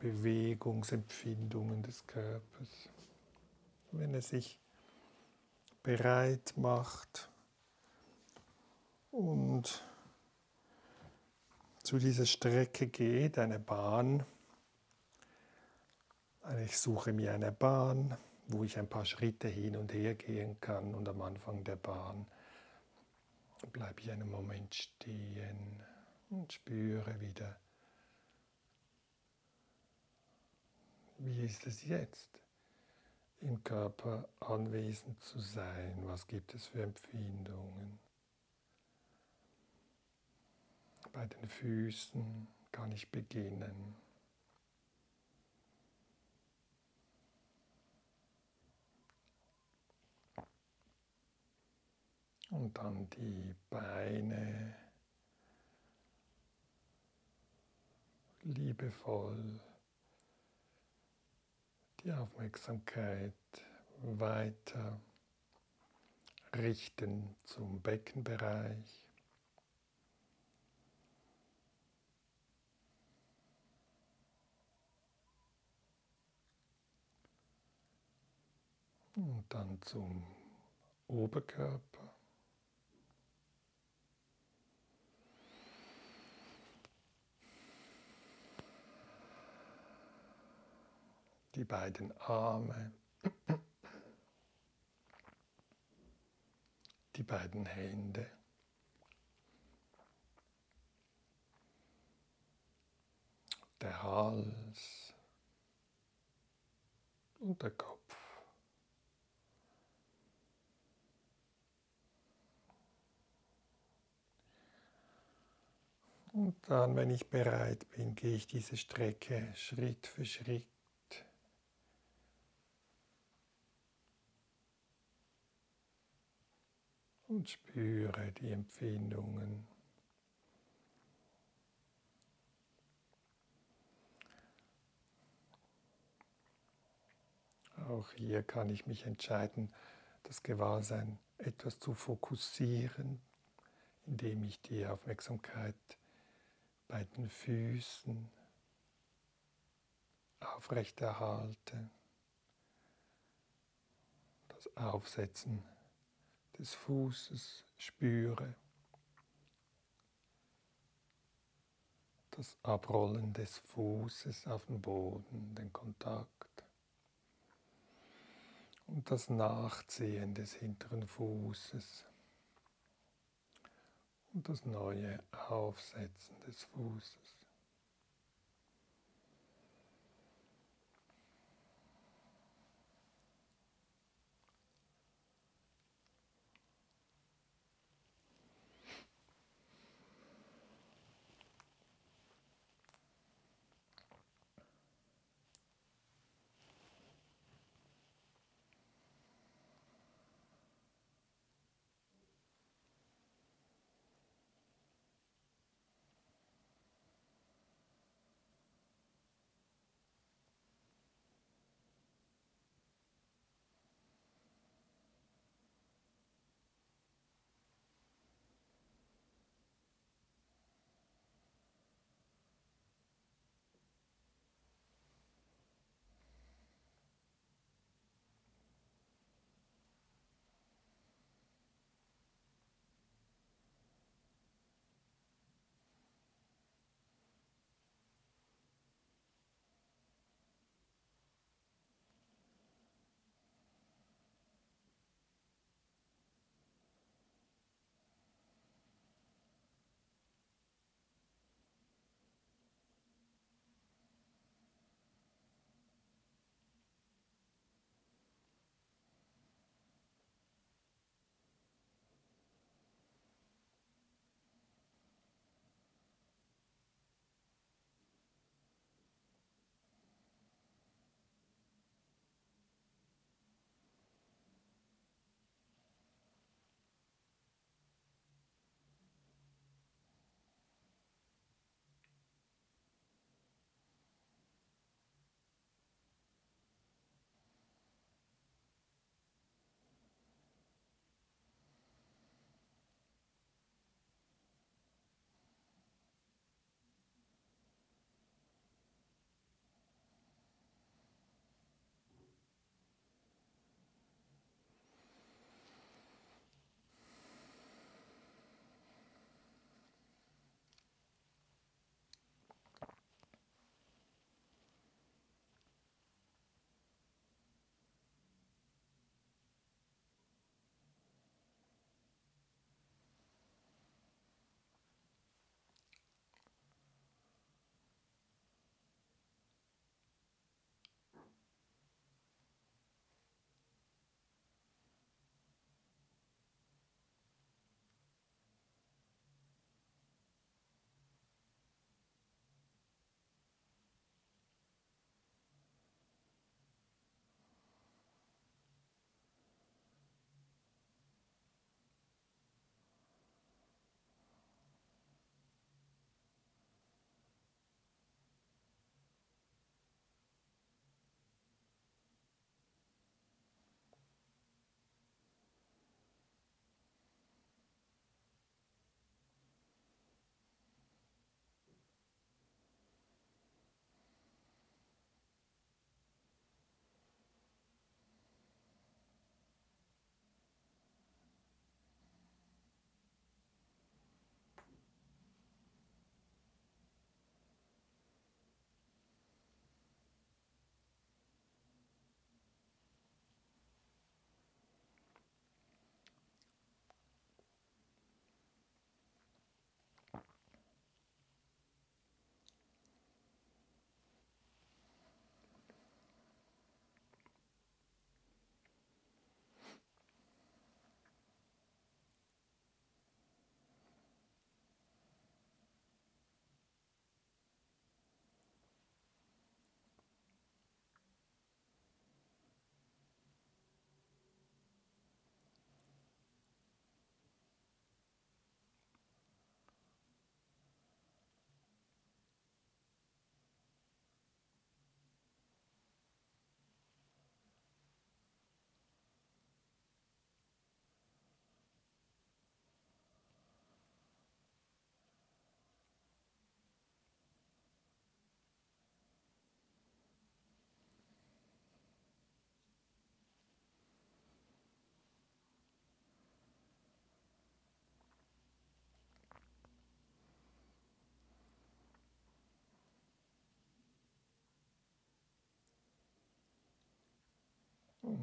Bewegungsempfindungen des Körpers. Wenn er sich bereit macht und zu dieser Strecke geht, eine Bahn, also ich suche mir eine Bahn, wo ich ein paar Schritte hin und her gehen kann, und am Anfang der Bahn bleibe ich einen Moment stehen und spüre wieder, wie ist es jetzt, im Körper anwesend zu sein, was gibt es für Empfindungen. Bei den Füßen kann ich beginnen. Und dann die Beine liebevoll, die Aufmerksamkeit weiter richten zum Beckenbereich. Und dann zum Oberkörper. Die beiden Arme, die beiden Hände, der Hals und der Kopf. Und dann, wenn ich bereit bin, gehe ich diese Strecke Schritt für Schritt. Und spüre die Empfindungen. Auch hier kann ich mich entscheiden, das Gewahrsein etwas zu fokussieren, indem ich die Aufmerksamkeit bei den Füßen aufrechterhalte, das Aufsetzen des Fußes spüre, das Abrollen des Fußes auf den Boden, den Kontakt und das Nachziehen des hinteren Fußes und das neue Aufsetzen des Fußes.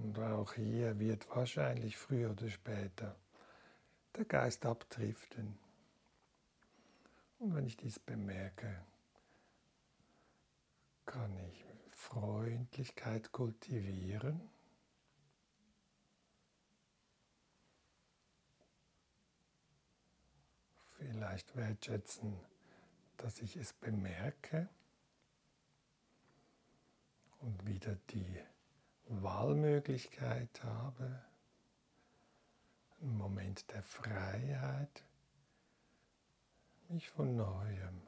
Und auch hier wird wahrscheinlich früher oder später der Geist abdriften. Und wenn ich dies bemerke, kann ich Freundlichkeit kultivieren. Vielleicht wertschätzen, dass ich es bemerke und wieder die Wahlmöglichkeit habe, einen Moment der Freiheit, mich von Neuem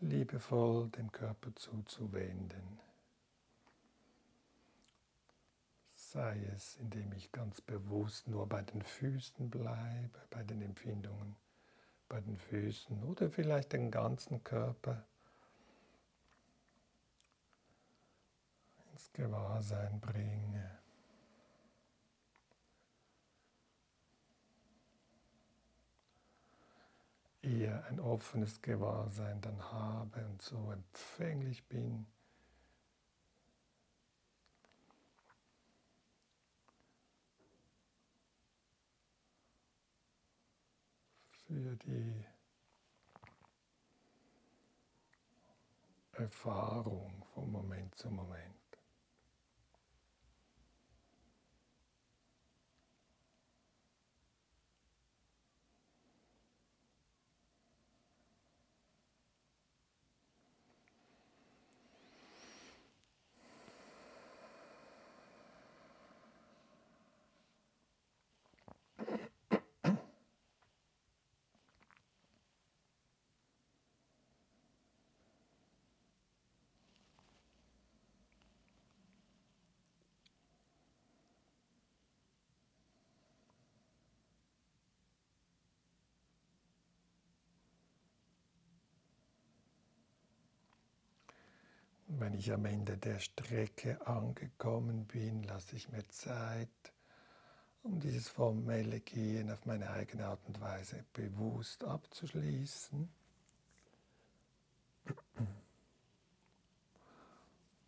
liebevoll dem Körper zuzuwenden. Sei es, indem ich ganz bewusst nur bei den Füßen bleibe, bei den Empfindungen, bei den Füßen oder vielleicht den ganzen Körper ins Gewahrsein bringe. Eher ein offenes Gewahrsein dann habe und so empfänglich bin für die Erfahrung von Moment zu Moment. Wenn ich am Ende der Strecke angekommen bin, lasse ich mir Zeit, um dieses formelle Gehen auf meine eigene Art und Weise bewusst abzuschließen.